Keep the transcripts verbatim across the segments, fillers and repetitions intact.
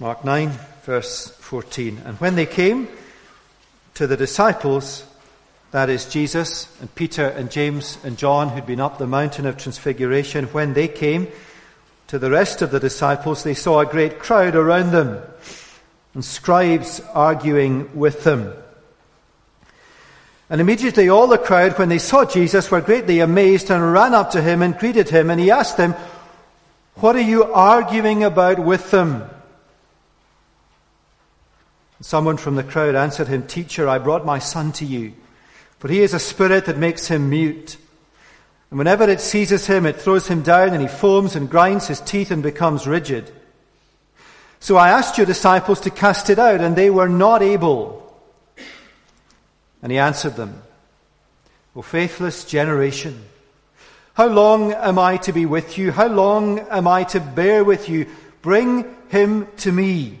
Mark nine, verse fourteen. And when they came to the disciples, that is Jesus and Peter and James and John, who'd been up the mountain of transfiguration, when they came to the rest of the disciples, they saw a great crowd around them and scribes arguing with them. And immediately all the crowd, when they saw Jesus, were greatly amazed and ran up to him and greeted him. And he asked them, "What are you arguing about with them?" Someone from the crowd answered him, "Teacher, I brought my son to you, for he is a spirit that makes him mute. And whenever it seizes him, it throws him down, and he foams and grinds his teeth and becomes rigid. So I asked your disciples to cast it out, and they were not able." And he answered them, "O faithless generation, how long am I to be with you? How long am I to bear with you? Bring him to me."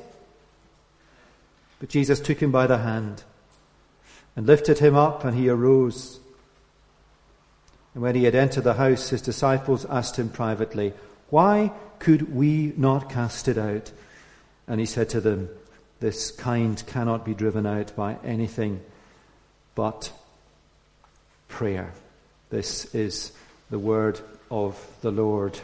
But Jesus took him by the hand and lifted him up, and he arose. And when he had entered the house, his disciples asked him privately, "Why could we not cast it out?" And he said to them, "This kind cannot be driven out by anything but prayer." This is the word of the Lord.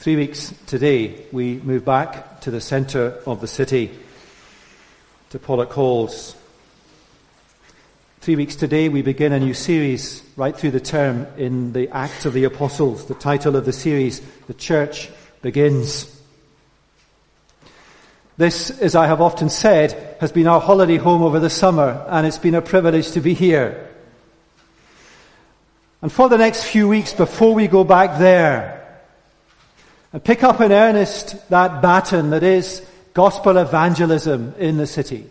Three weeks today, we move back to the centre of the city, to Pollock Halls. Three weeks today, we begin a new series right through the term in the Acts of the Apostles. The title of the series, The Church Begins. This, as I have often said, has been our holiday home over the summer, and it's been a privilege to be here. And for the next few weeks, before we go back there, and pick up in earnest that baton that is gospel evangelism in the city,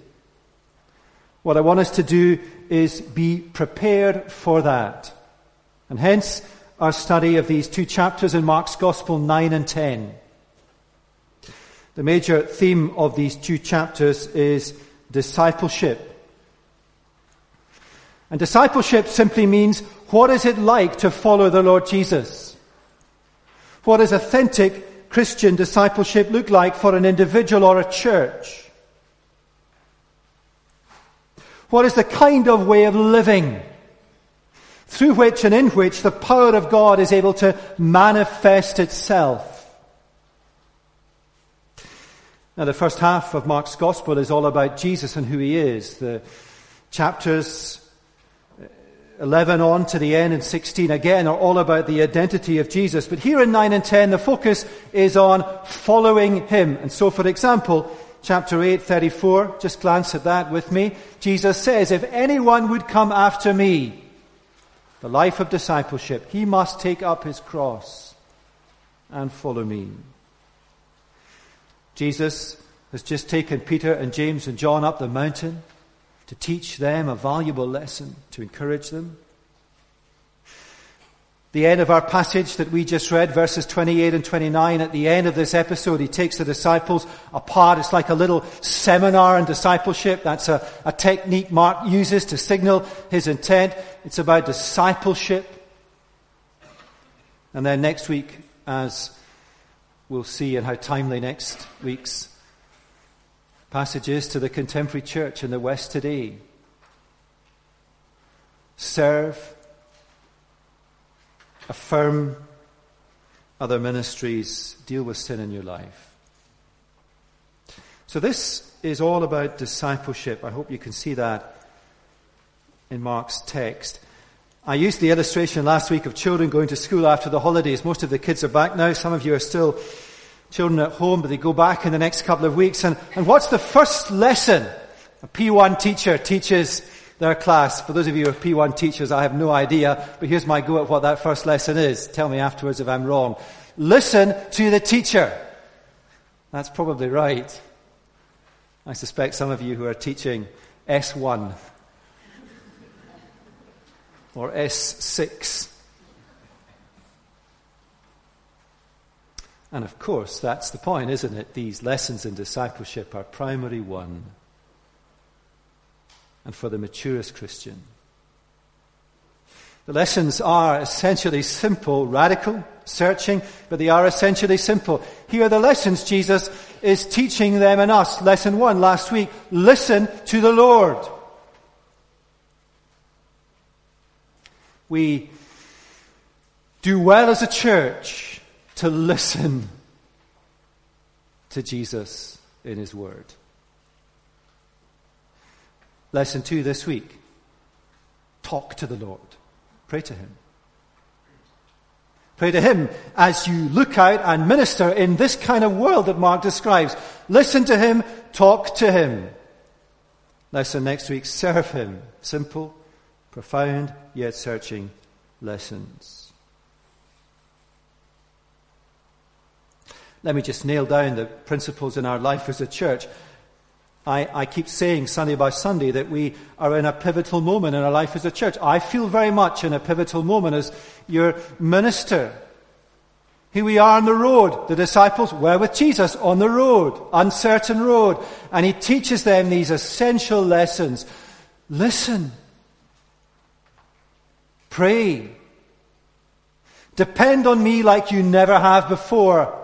what I want us to do is be prepared for that. And hence our study of these two chapters in Mark's Gospel nine and ten. The major theme of these two chapters is discipleship. And discipleship simply means, what is it like to follow the Lord Jesus? What does authentic Christian discipleship look like for an individual or a church? What is the kind of way of living through which and in which the power of God is able to manifest itself? Now, the first half of Mark's Gospel is all about Jesus and who he is. The chapters eleven on to the end and sixteen again are all about the identity of Jesus. But here in nine and ten, the focus is on following him. And so, for example, chapter eight, thirty-four, just glance at that with me. Jesus says, "If anyone would come after me," the life of discipleship, "he must take up his cross and follow me." Jesus has just taken Peter and James and John up the mountain to teach them a valuable lesson, to encourage them. The end of our passage that we just read, verses twenty-eight and twenty-nine, at the end of this episode, he takes the disciples apart. It's like a little seminar on discipleship. That's a, a technique Mark uses to signal his intent. It's about discipleship. And then next week, as we'll see and how timely next week's passages to the contemporary church in the West today. Serve, affirm other ministries, deal with sin in your life. So this is all about discipleship. I hope you can see that in Mark's text. I used the illustration last week of children going to school after the holidays. Most of the kids are back now. Some of you are still children at home, but they go back in the next couple of weeks. And, and what's the first lesson a P one teacher teaches their class? For those of you who are P one teachers, I have no idea, but here's my go at what that first lesson is. Tell me afterwards if I'm wrong. Listen to the teacher. That's probably right. I suspect some of you who are teaching S one or S six. And of course, that's the point, isn't it? These lessons in discipleship are primary one. And for the maturest Christian, the lessons are essentially simple, radical, searching, but they are essentially simple. Here are the lessons Jesus is teaching them and us. Lesson one last week, listen to the Lord. We do well as a church to listen to Jesus in his word. Lesson two this week, talk to the Lord. Pray to him. Pray to him as you look out and minister in this kind of world that Mark describes. Listen to him, talk to him. Lesson next week, serve him. Simple, profound, yet searching lessons. Let me just nail down the principles in our life as a church. I, I keep saying Sunday by Sunday that we are in a pivotal moment in our life as a church. I feel very much in a pivotal moment as your minister. Here we are on the road. The disciples were with Jesus on the road, uncertain road. And he teaches them these essential lessons. Listen. Pray. Depend on me like you never have before.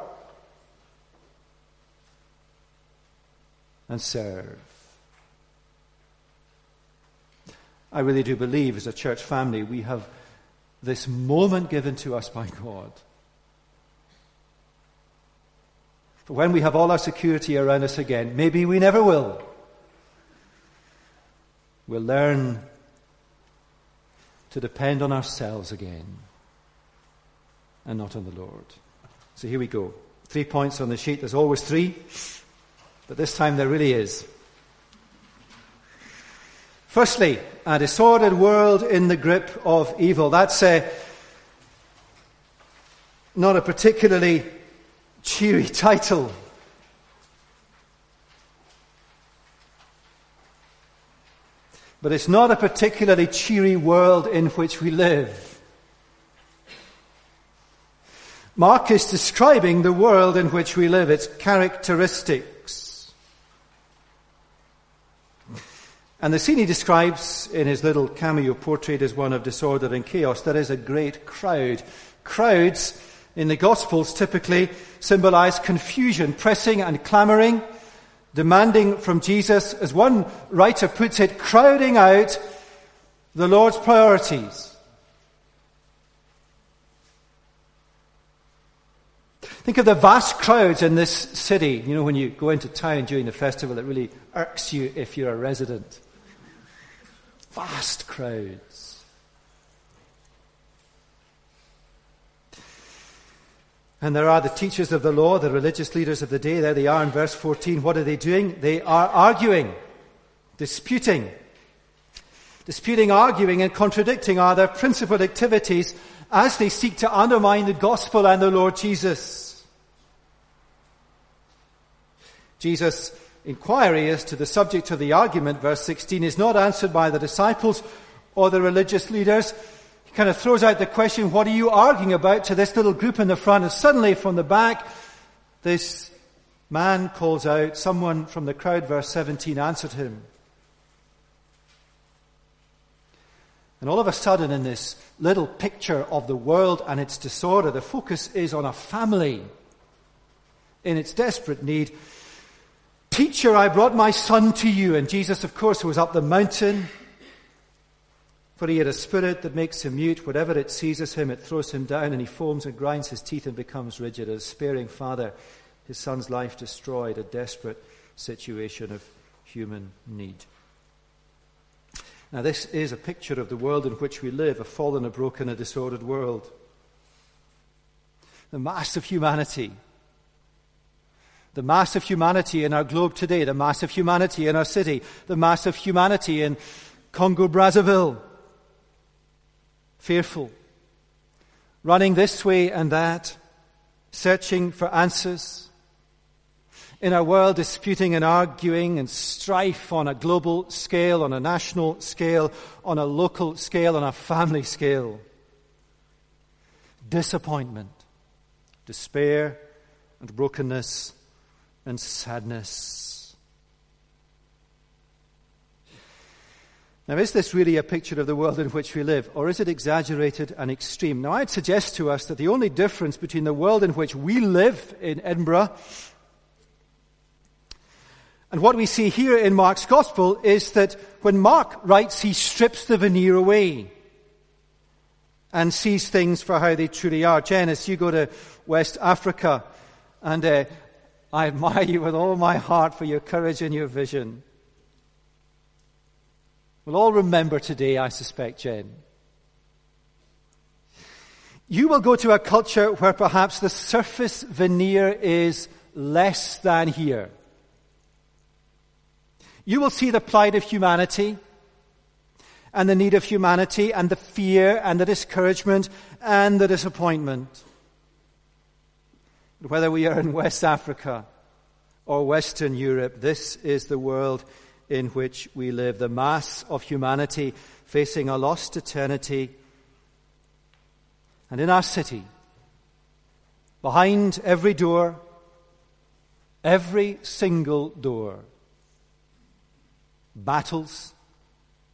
And serve. I really do believe as a church family we have this moment given to us by God. But when we have all our security around us again, maybe we never will, we'll learn to depend on ourselves again and not on the Lord. So here we go. Three points on the sheet. There's always three. But this time there really is. Firstly, a disordered world in the grip of evil. That's a, not a particularly cheery title. But it's not a particularly cheery world in which we live. Mark is describing the world in which we live, its characteristic. And the scene he describes in his little cameo portrait is one of disorder and chaos. There is a great crowd. Crowds in the Gospels typically symbolize confusion, pressing and clamoring, demanding from Jesus, as one writer puts it, crowding out the Lord's priorities. Think of the vast crowds in this city. You know, when you go into town during the festival, it really irks you if you're a resident. Vast crowds. And there are the teachers of the law, the religious leaders of the day. There they are in verse fourteen. What are they doing? They are arguing, disputing. Disputing, arguing, and contradicting are their principal activities as they seek to undermine the gospel and the Lord Jesus. Jesus' inquiry as to the subject of the argument, verse sixteen, is not answered by the disciples or the religious leaders. He kind of throws out the question, what are you arguing about, to this little group in the front? And suddenly from the back, this man calls out, someone from the crowd, verse seventeen, answered him. And all of a sudden, in this little picture of the world and its disorder, the focus is on a family in its desperate need. Teacher, I brought my son to you. And Jesus, of course, was up the mountain, for he had a spirit that makes him mute. Whatever it seizes him, it throws him down, and he foams and grinds his teeth and becomes rigid. A despairing father, his son's life destroyed, a desperate situation of human need. Now, this is a picture of the world in which we live, a fallen, a broken, a disordered world. The mass of humanity, the mass of humanity in our globe today, the mass of humanity in our city, the mass of humanity in Congo-Brazzaville, fearful, running this way and that, searching for answers. In our world, disputing and arguing and strife on a global scale, on a national scale, on a local scale, on a family scale. Disappointment, despair, and brokenness, and sadness. Now, is this really a picture of the world in which we live, or is it exaggerated and extreme? Now, I'd suggest to us that the only difference between the world in which we live in Edinburgh and what we see here in Mark's Gospel is that when Mark writes, he strips the veneer away and sees things for how they truly are. Jen, as you go to West Africa, and uh, I admire you with all my heart for your courage and your vision. We'll all remember today, I suspect, Jen. You will go to a culture where perhaps the surface veneer is less than here. You will see the plight of humanity and the need of humanity and the fear and the discouragement and the disappointment. Whether we are in West Africa or Western Europe, this is the world in which we live. The mass of humanity facing a lost eternity. And in our city, behind every door, every single door, battles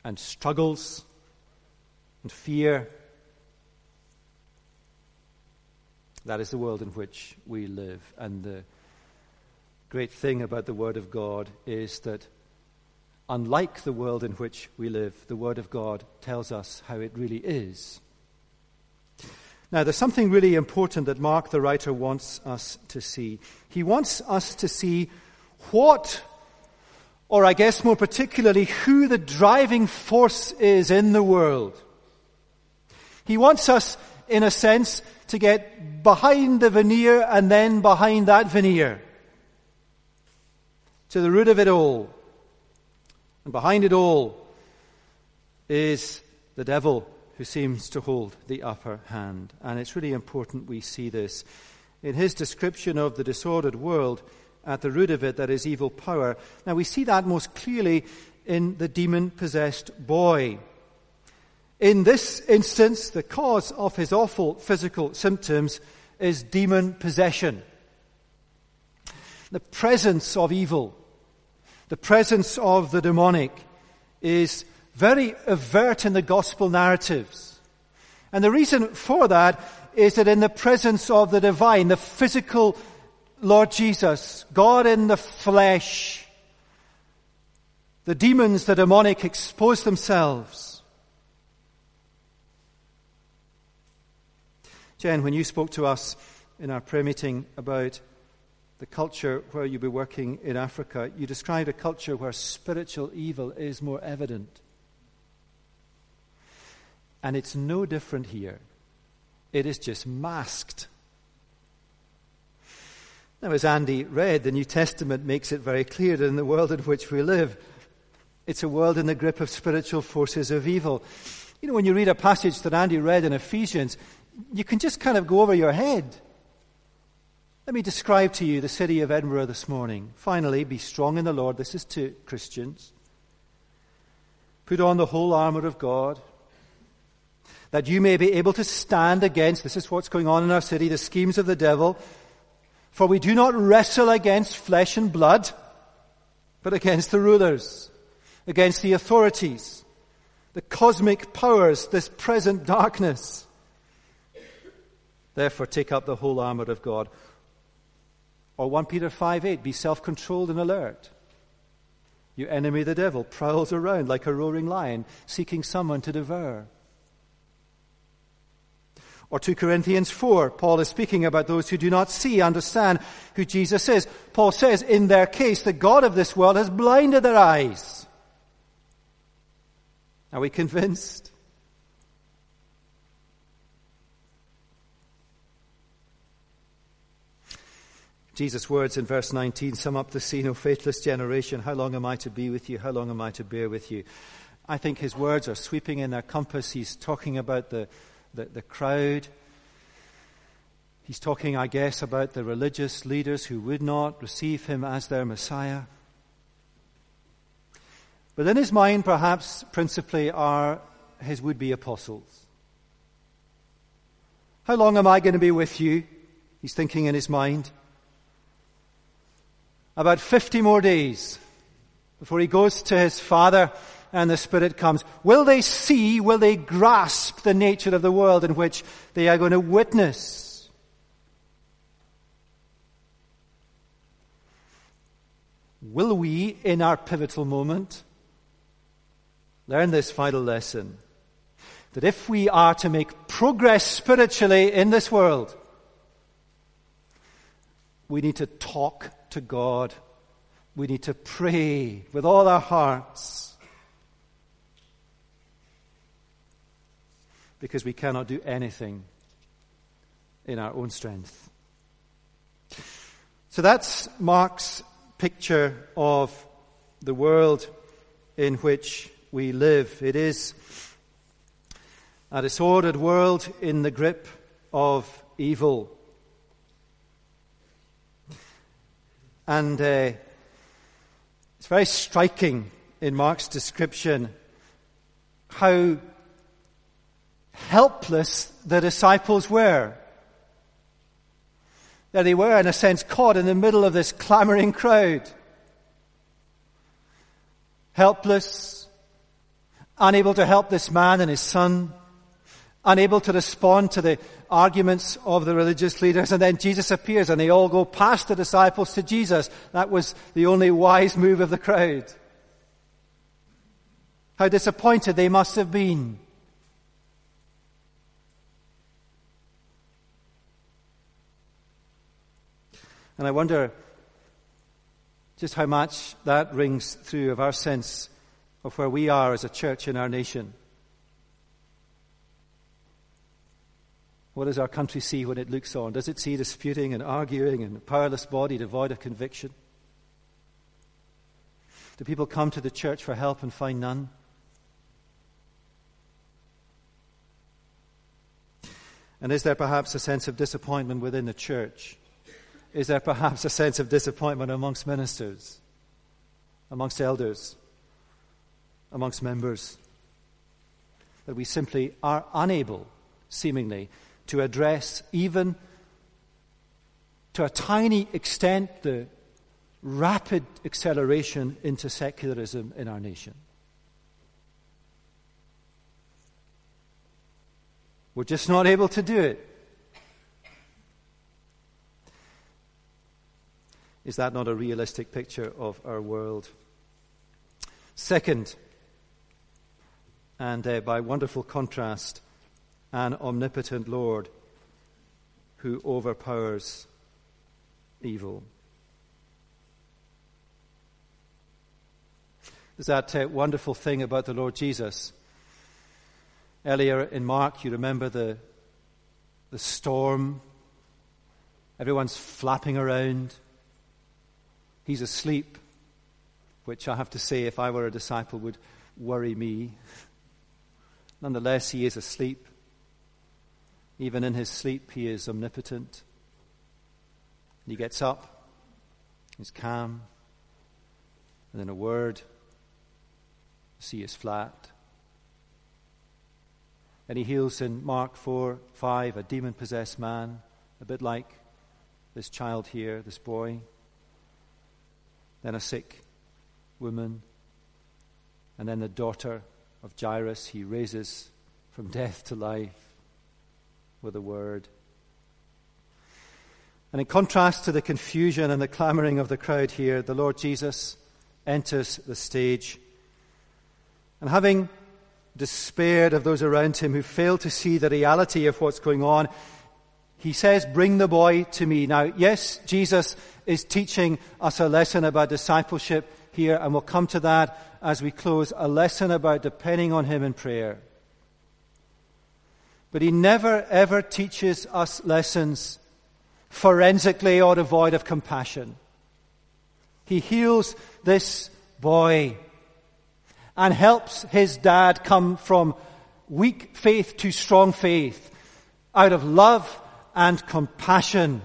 and struggles and fear. That is the world in which we live. And the great thing about the Word of God is that, unlike the world in which we live, the Word of God tells us how it really is. Now, there's something really important that Mark, the writer, wants us to see. He wants us to see what, or I guess more particularly, who the driving force is in the world. He wants us, in a sense, to get behind the veneer and then behind that veneer, to the root of it all. And behind it all is the devil, who seems to hold the upper hand. And it's really important we see this. In his description of the disordered world, at the root of it, that is evil power. Now, we see that most clearly in the demon-possessed boy. In this instance, the cause of his awful physical symptoms is demon possession. The presence of evil, the presence of the demonic, is very overt in the gospel narratives. And the reason for that is that in the presence of the divine, the physical Lord Jesus, God in the flesh, the demons, the demonic, expose themselves. Jen, when you spoke to us in our prayer meeting about the culture where you be working in Africa, you described a culture where spiritual evil is more evident. And it's no different here. It is just masked. Now, as Andy read, the New Testament makes it very clear that in the world in which we live, it's a world in the grip of spiritual forces of evil. You know, when you read a passage that Andy read in Ephesians, you can just kind of go over your head. Let me describe to you the city of Edinburgh this morning. Finally, be strong in the Lord. This is to Christians. Put on the whole armor of God, that you may be able to stand against, this is what's going on in our city, the schemes of the devil. For we do not wrestle against flesh and blood, but against the rulers, against the authorities, the cosmic powers, this present darkness. Therefore, take up the whole armor of God. Or First Peter five eight, be self-controlled and alert. Your enemy, the devil, prowls around like a roaring lion, seeking someone to devour. Or Second Corinthians four, Paul is speaking about those who do not see, understand who Jesus is. Paul says, in their case, the God of this world has blinded their eyes. Are we convinced? Jesus' words in verse nineteen sum up the scene, O faithless generation, how long am I to be with you? How long am I to bear with you? I think his words are sweeping in their compass. He's talking about the The, the crowd. He's talking, I guess, about the religious leaders who would not receive him as their Messiah. But in his mind, perhaps, principally are his would-be apostles. How long am I going to be with you? He's thinking in his mind. About fifty more days before he goes to his Father and the Spirit comes. Will they see, will they grasp the nature of the world in which they are going to witness? Will we, in our pivotal moment, learn this vital lesson? That if we are to make progress spiritually in this world, we need to talk to God. We need to pray with all our hearts. Because we cannot do anything in our own strength. So that's Mark's picture of the world in which we live. It is a disordered world in the grip of evil. And uh, it's very striking in Mark's description how helpless the disciples were. That they were, in a sense, caught in the middle of this clamoring crowd. Helpless, unable to help this man and his son, unable to respond to the arguments of the religious leaders, and then Jesus appears and they all go past the disciples to Jesus. That was the only wise move of the crowd. How disappointed they must have been. And I wonder just how much that rings through of our sense of where we are as a church in our nation. What does our country see when it looks on? Does it see disputing and arguing and a powerless body devoid of conviction? Do people come to the church for help and find none? And is there perhaps a sense of disappointment within the church? Is there perhaps a sense of disappointment amongst ministers, amongst elders, amongst members, that we simply are unable, seemingly, to address even to a tiny extent the rapid acceleration into secularism in our nation? We're just not able to do it. Is that not a realistic picture of our world? Second, and uh, by wonderful contrast, an omnipotent Lord who overpowers evil. There's that uh, wonderful thing about the Lord Jesus. Earlier in Mark, you remember the the storm. Everyone's flapping around. He's asleep, which I have to say, if I were a disciple, would worry me. Nonetheless, he is asleep. Even in his sleep, he is omnipotent. He gets up, he's calm, and in a word, the sea is flat. And he heals in Mark four, five, a demon-possessed man, a bit like this child here, this boy. Then a sick woman, and then the daughter of Jairus he raises from death to life with a word. And in contrast to the confusion and the clamoring of the crowd here, the Lord Jesus enters the stage. And having despaired of those around him who failed to see the reality of what's going on, he says, bring the boy to me. Now, yes, Jesus is teaching us a lesson about discipleship here, and we'll come to that as we close, a lesson about depending on him in prayer. But he never, ever teaches us lessons forensically or devoid of compassion. He heals this boy and helps his dad come from weak faith to strong faith out of love and compassion.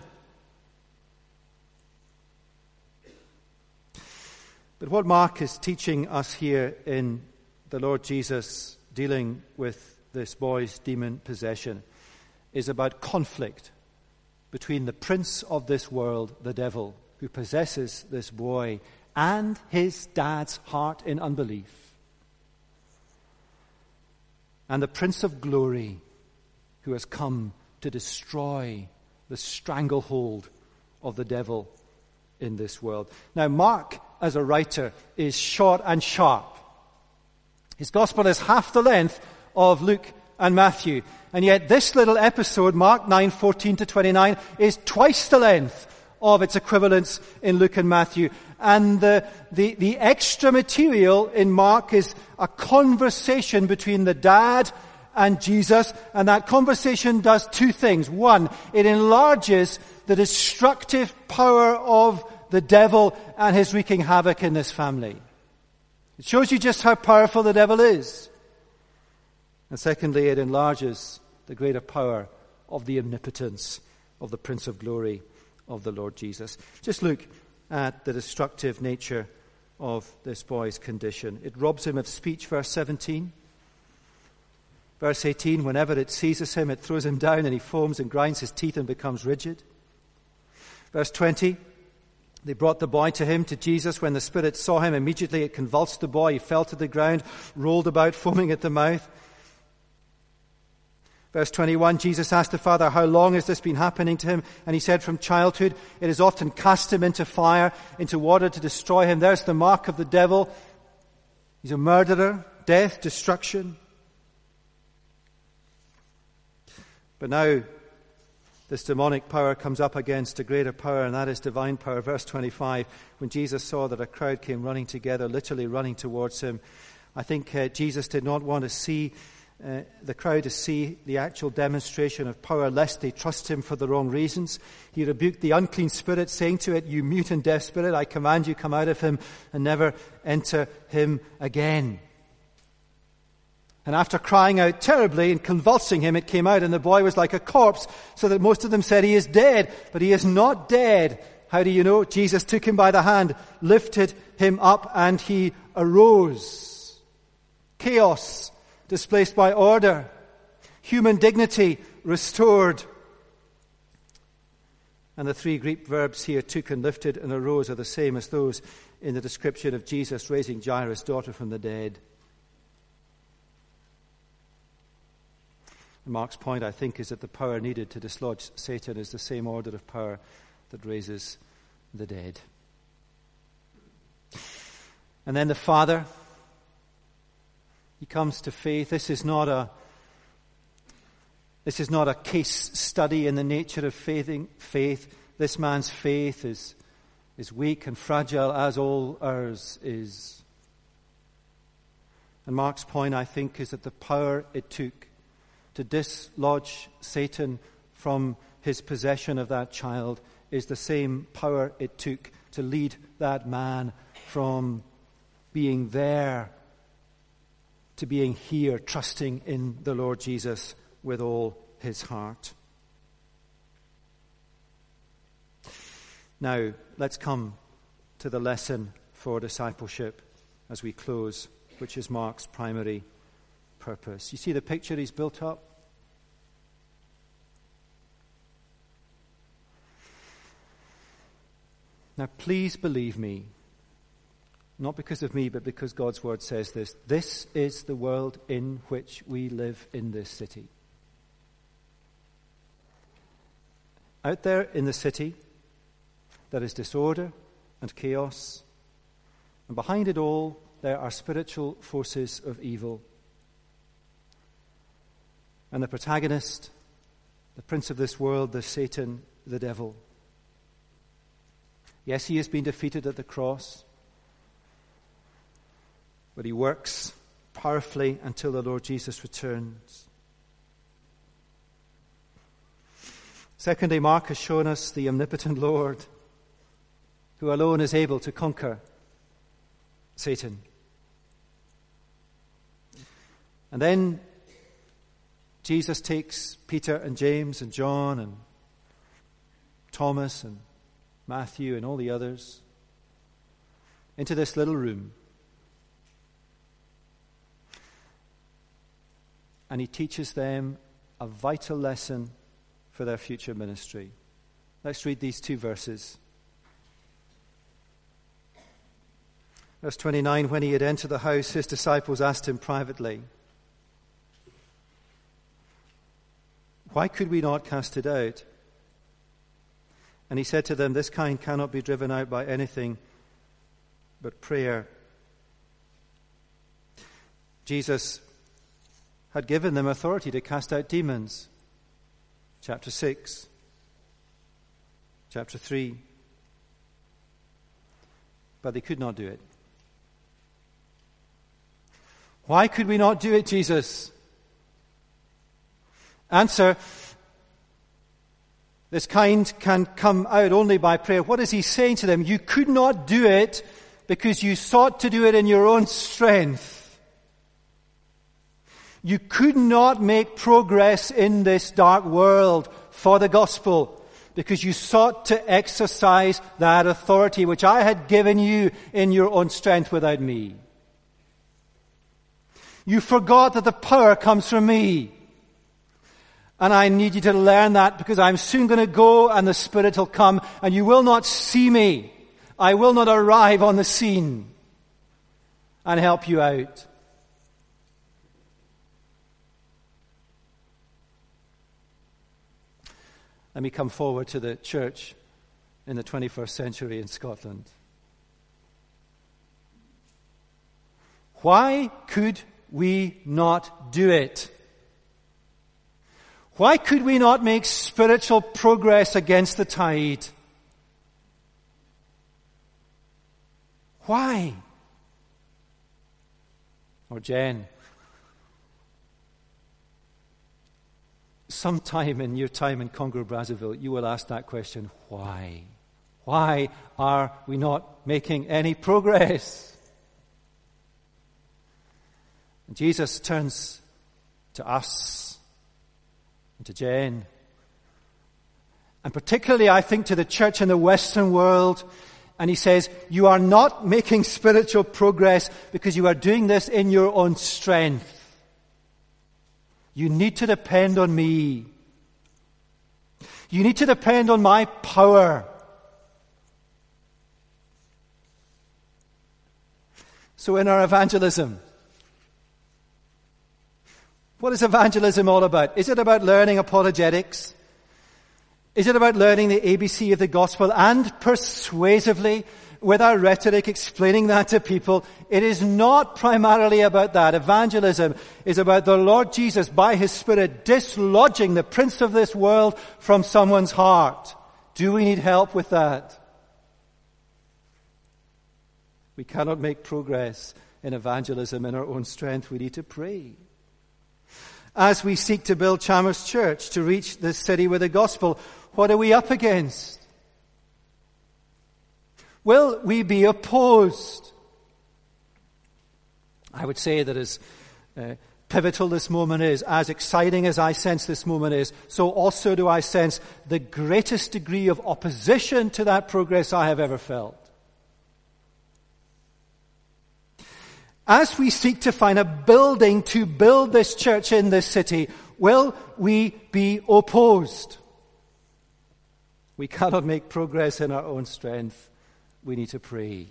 But what Mark is teaching us here in the Lord Jesus dealing with this boy's demon possession is about conflict between the prince of this world, the devil, who possesses this boy, and his dad's heart in unbelief, and the Prince of Glory, who has come to destroy the stranglehold of the devil in this world. Now, Mark, as a writer, is short and sharp. His gospel is half the length of Luke and Matthew. And yet this little episode, Mark nine, fourteen to twenty-nine, is twice the length of its equivalents in Luke and Matthew. And the, the, the extra material in Mark is a conversation between the dad and Jesus, and that conversation does two things. One, it enlarges the destructive power of the devil and his wreaking havoc in this family. It shows you just how powerful the devil is. And secondly, it enlarges the greater power of the omnipotence of the Prince of Glory of the Lord Jesus. Just look at the destructive nature of this boy's condition. It robs him of speech, verse seventeen. Verse eighteen, whenever it seizes him, it throws him down and he foams and grinds his teeth and becomes rigid. Verse twenty, they brought the boy to him, to Jesus. When the spirit saw him, immediately it convulsed the boy. He fell to the ground, rolled about, foaming at the mouth. Verse twenty-one, Jesus asked the Father, how long has this been happening to him? And he said, from childhood, it has often cast him into fire, into water to destroy him. There's the mark of the devil. He's a murderer, death, destruction. But now this demonic power comes up against a greater power, and that is divine power. Verse twenty-five, when Jesus saw that a crowd came running together, literally running towards him, I think uh, Jesus did not want to see uh, the crowd to see the actual demonstration of power, lest they trust him for the wrong reasons. He rebuked the unclean spirit, saying to it, you mute and deaf spirit, I command you, come out of him and never enter him again. And after crying out terribly and convulsing him, it came out, and the boy was like a corpse, so that most of them said, he is dead, but he is not dead. How do you know? Jesus took him by the hand, lifted him up, and he arose. Chaos displaced by order. Human dignity restored. And the three Greek verbs here, took and lifted and arose, are the same as those in the description of Jesus raising Jairus' daughter from the dead. Mark's point, I think, is that the power needed to dislodge Satan is the same order of power that raises the dead. And then the father, he comes to faith. This is not a this is not a case study in the nature of faith. This man's faith is is weak and fragile, as all ours is. And Mark's point, I think, is that the power it took to dislodge Satan from his possession of that child is the same power it took to lead that man from being there to being here, trusting in the Lord Jesus with all his heart. Now, let's come to the lesson for discipleship as we close, which is Mark's primary purpose. You see the picture he's built up? Now, please believe me, not because of me, but because God's word says this. This is the world in which we live in this city. Out there in the city, there is disorder and chaos, and behind it all, there are spiritual forces of evil. and the protagonist, the prince of this world, the Satan, the devil. Yes, he has been defeated at the cross, but he works powerfully until the Lord Jesus returns. Secondly, Mark has shown us the omnipotent Lord, who alone is able to conquer Satan. And then Jesus takes Peter and James and John and Thomas and Matthew and all the others into this little room. And he teaches them a vital lesson for their future ministry. Let's read these two verses. Verse twenty-nine, when he had entered the house, his disciples asked him privately, "Why could we not cast it out?" And he said to them, "This kind cannot be driven out by anything but prayer." Jesus had given them authority to cast out demons. Chapter six. Chapter three. But they could not do it. "Why could we not do it, Jesus?" Answer, this kind can come out only by prayer. What is he saying to them? You could not do it because you sought to do it in your own strength. You could not make progress in this dark world for the gospel because you sought to exercise that authority which I had given you in your own strength without me. You forgot that the power comes from me. And I need you to learn that because I'm soon going to go and the Spirit will come and you will not see me. I will not arrive on the scene and help you out. Let me come forward to the church in the twenty-first century in Scotland. Why could we not do it? Why could we not make spiritual progress against the tide? Why? Or Jen, sometime in your time in Congo-Brazzaville, you will ask that question, why? Why are we not making any progress? And Jesus turns to us, to Jen, and particularly I think to the church in the Western world, and he says, you are not making spiritual progress because you are doing this in your own strength. You need to depend on me. You need to depend on my power. So in our evangelism, what is evangelism all about? Is it about learning apologetics? Is it about learning the A B C of the gospel and persuasively, with our rhetoric, explaining that to people? It is not primarily about that. Evangelism is about the Lord Jesus, by his Spirit, dislodging the prince of this world from someone's heart. Do we need help with that? We cannot make progress in evangelism in our own strength. We need to pray. As we seek to build Chalmers Church to reach this city with the gospel, what are we up against? Will we be opposed? I would say that as uh, pivotal this moment is, as exciting as I sense this moment is, so also do I sense the greatest degree of opposition to that progress I have ever felt. As we seek to find a building to build this church in this city, will we be opposed? We cannot make progress in our own strength. We need to pray.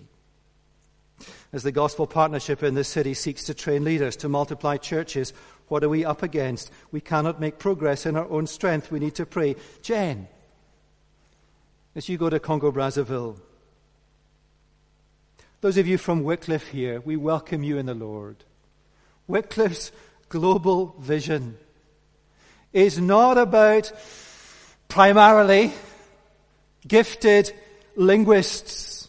As the gospel partnership in this city seeks to train leaders to multiply churches, what are we up against? We cannot make progress in our own strength. We need to pray. Jen, as you go to Congo-Brazzaville, those of you from Wycliffe here, we welcome you in the Lord. Wycliffe's global vision is not about primarily gifted linguists.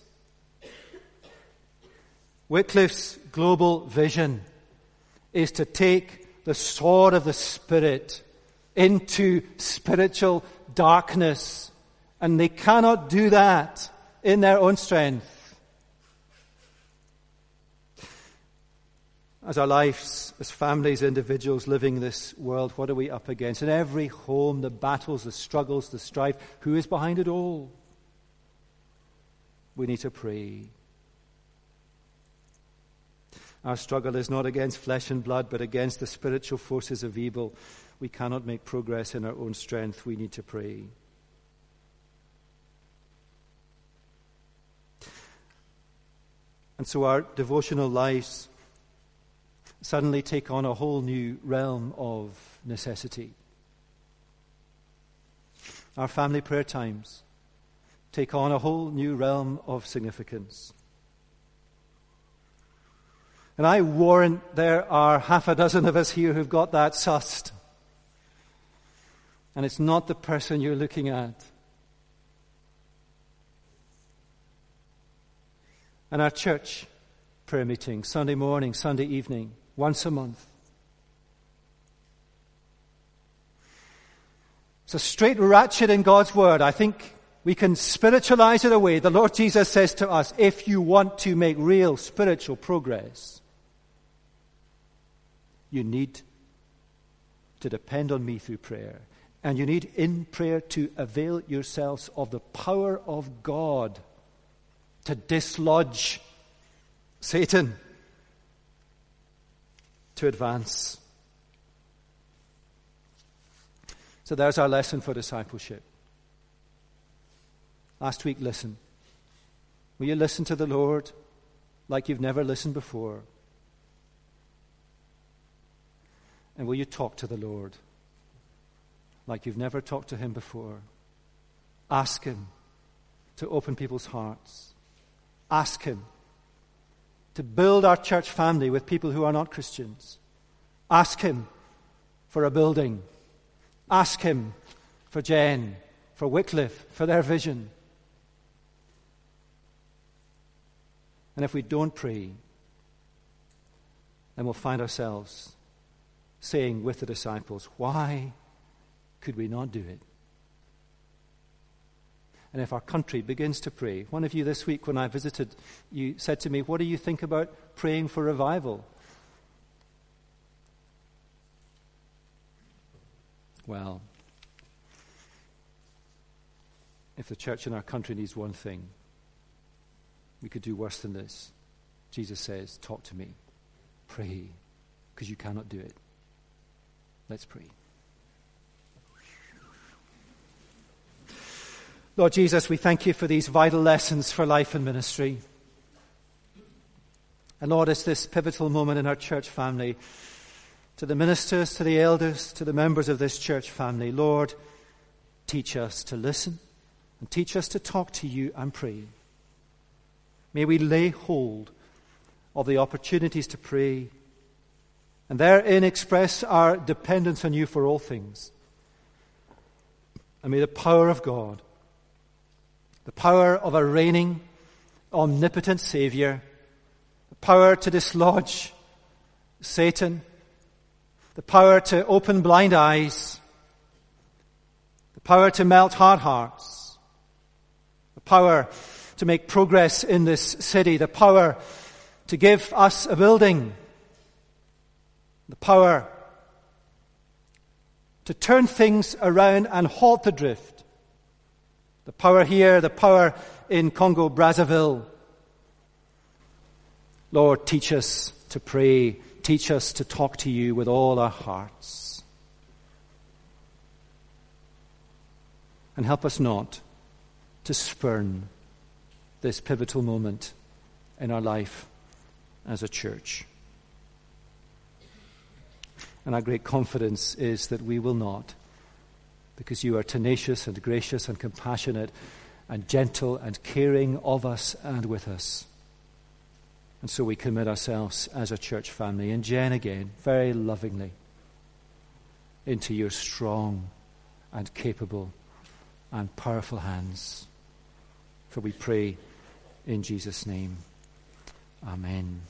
Wycliffe's global vision is to take the sword of the Spirit into spiritual darkness, and they cannot do that in their own strength. As our lives, as families, individuals living this world, what are we up against? In every home, the battles, the struggles, the strife, who is behind it all? We need to pray. Our struggle is not against flesh and blood, but against the spiritual forces of evil. We cannot make progress in our own strength. We need to pray. And so our devotional lives suddenly take on a whole new realm of necessity. Our family prayer times take on a whole new realm of significance. And I warrant there are half a dozen of us here who've got that sussed. And it's not the person you're looking at. And our church prayer meeting, Sunday morning, Sunday evening, once a month. It's a straight ratchet in God's word. I think we can spiritualize it away. The Lord Jesus says to us, if you want to make real spiritual progress, you need to depend on me through prayer. And you need in prayer to avail yourselves of the power of God to dislodge Satan, to advance. So there's our lesson for discipleship. Last week, listen. Will you listen to the Lord like you've never listened before? And will you talk to the Lord like you've never talked to him before? Ask him to open people's hearts. Ask him to build our church family with people who are not Christians. Ask him for a building. Ask him for Jen, for Wycliffe, for their vision. And if we don't pray, then we'll find ourselves saying with the disciples, why could we not do it? And if our country begins to pray, one of you this week when I visited, you said to me, what do you think about praying for revival? Well, if the church in our country needs one thing, we could do worse than this. Jesus says, talk to me, pray, because you cannot do it. Let's pray. Lord Jesus, we thank you for these vital lessons for life and ministry. And Lord, it's this pivotal moment in our church family. To the ministers, to the elders, to the members of this church family, Lord, teach us to listen and teach us to talk to you and pray. May we lay hold of the opportunities to pray and therein express our dependence on you for all things. And may the power of God, the power of a reigning, omnipotent Savior, the power to dislodge Satan, the power to open blind eyes, the power to melt hard hearts, the power to make progress in this city, the power to give us a building, the power to turn things around and halt the drift, the power here, the power in Congo-Brazzaville. Lord, teach us to pray. Teach us to talk to you with all our hearts. And help us not to spurn this pivotal moment in our life as a church. And our great confidence is that we will not, because you are tenacious and gracious and compassionate and gentle and caring of us and with us. And so we commit ourselves as a church family, and Jen again, very lovingly, into your strong and capable and powerful hands. For we pray in Jesus' name. Amen.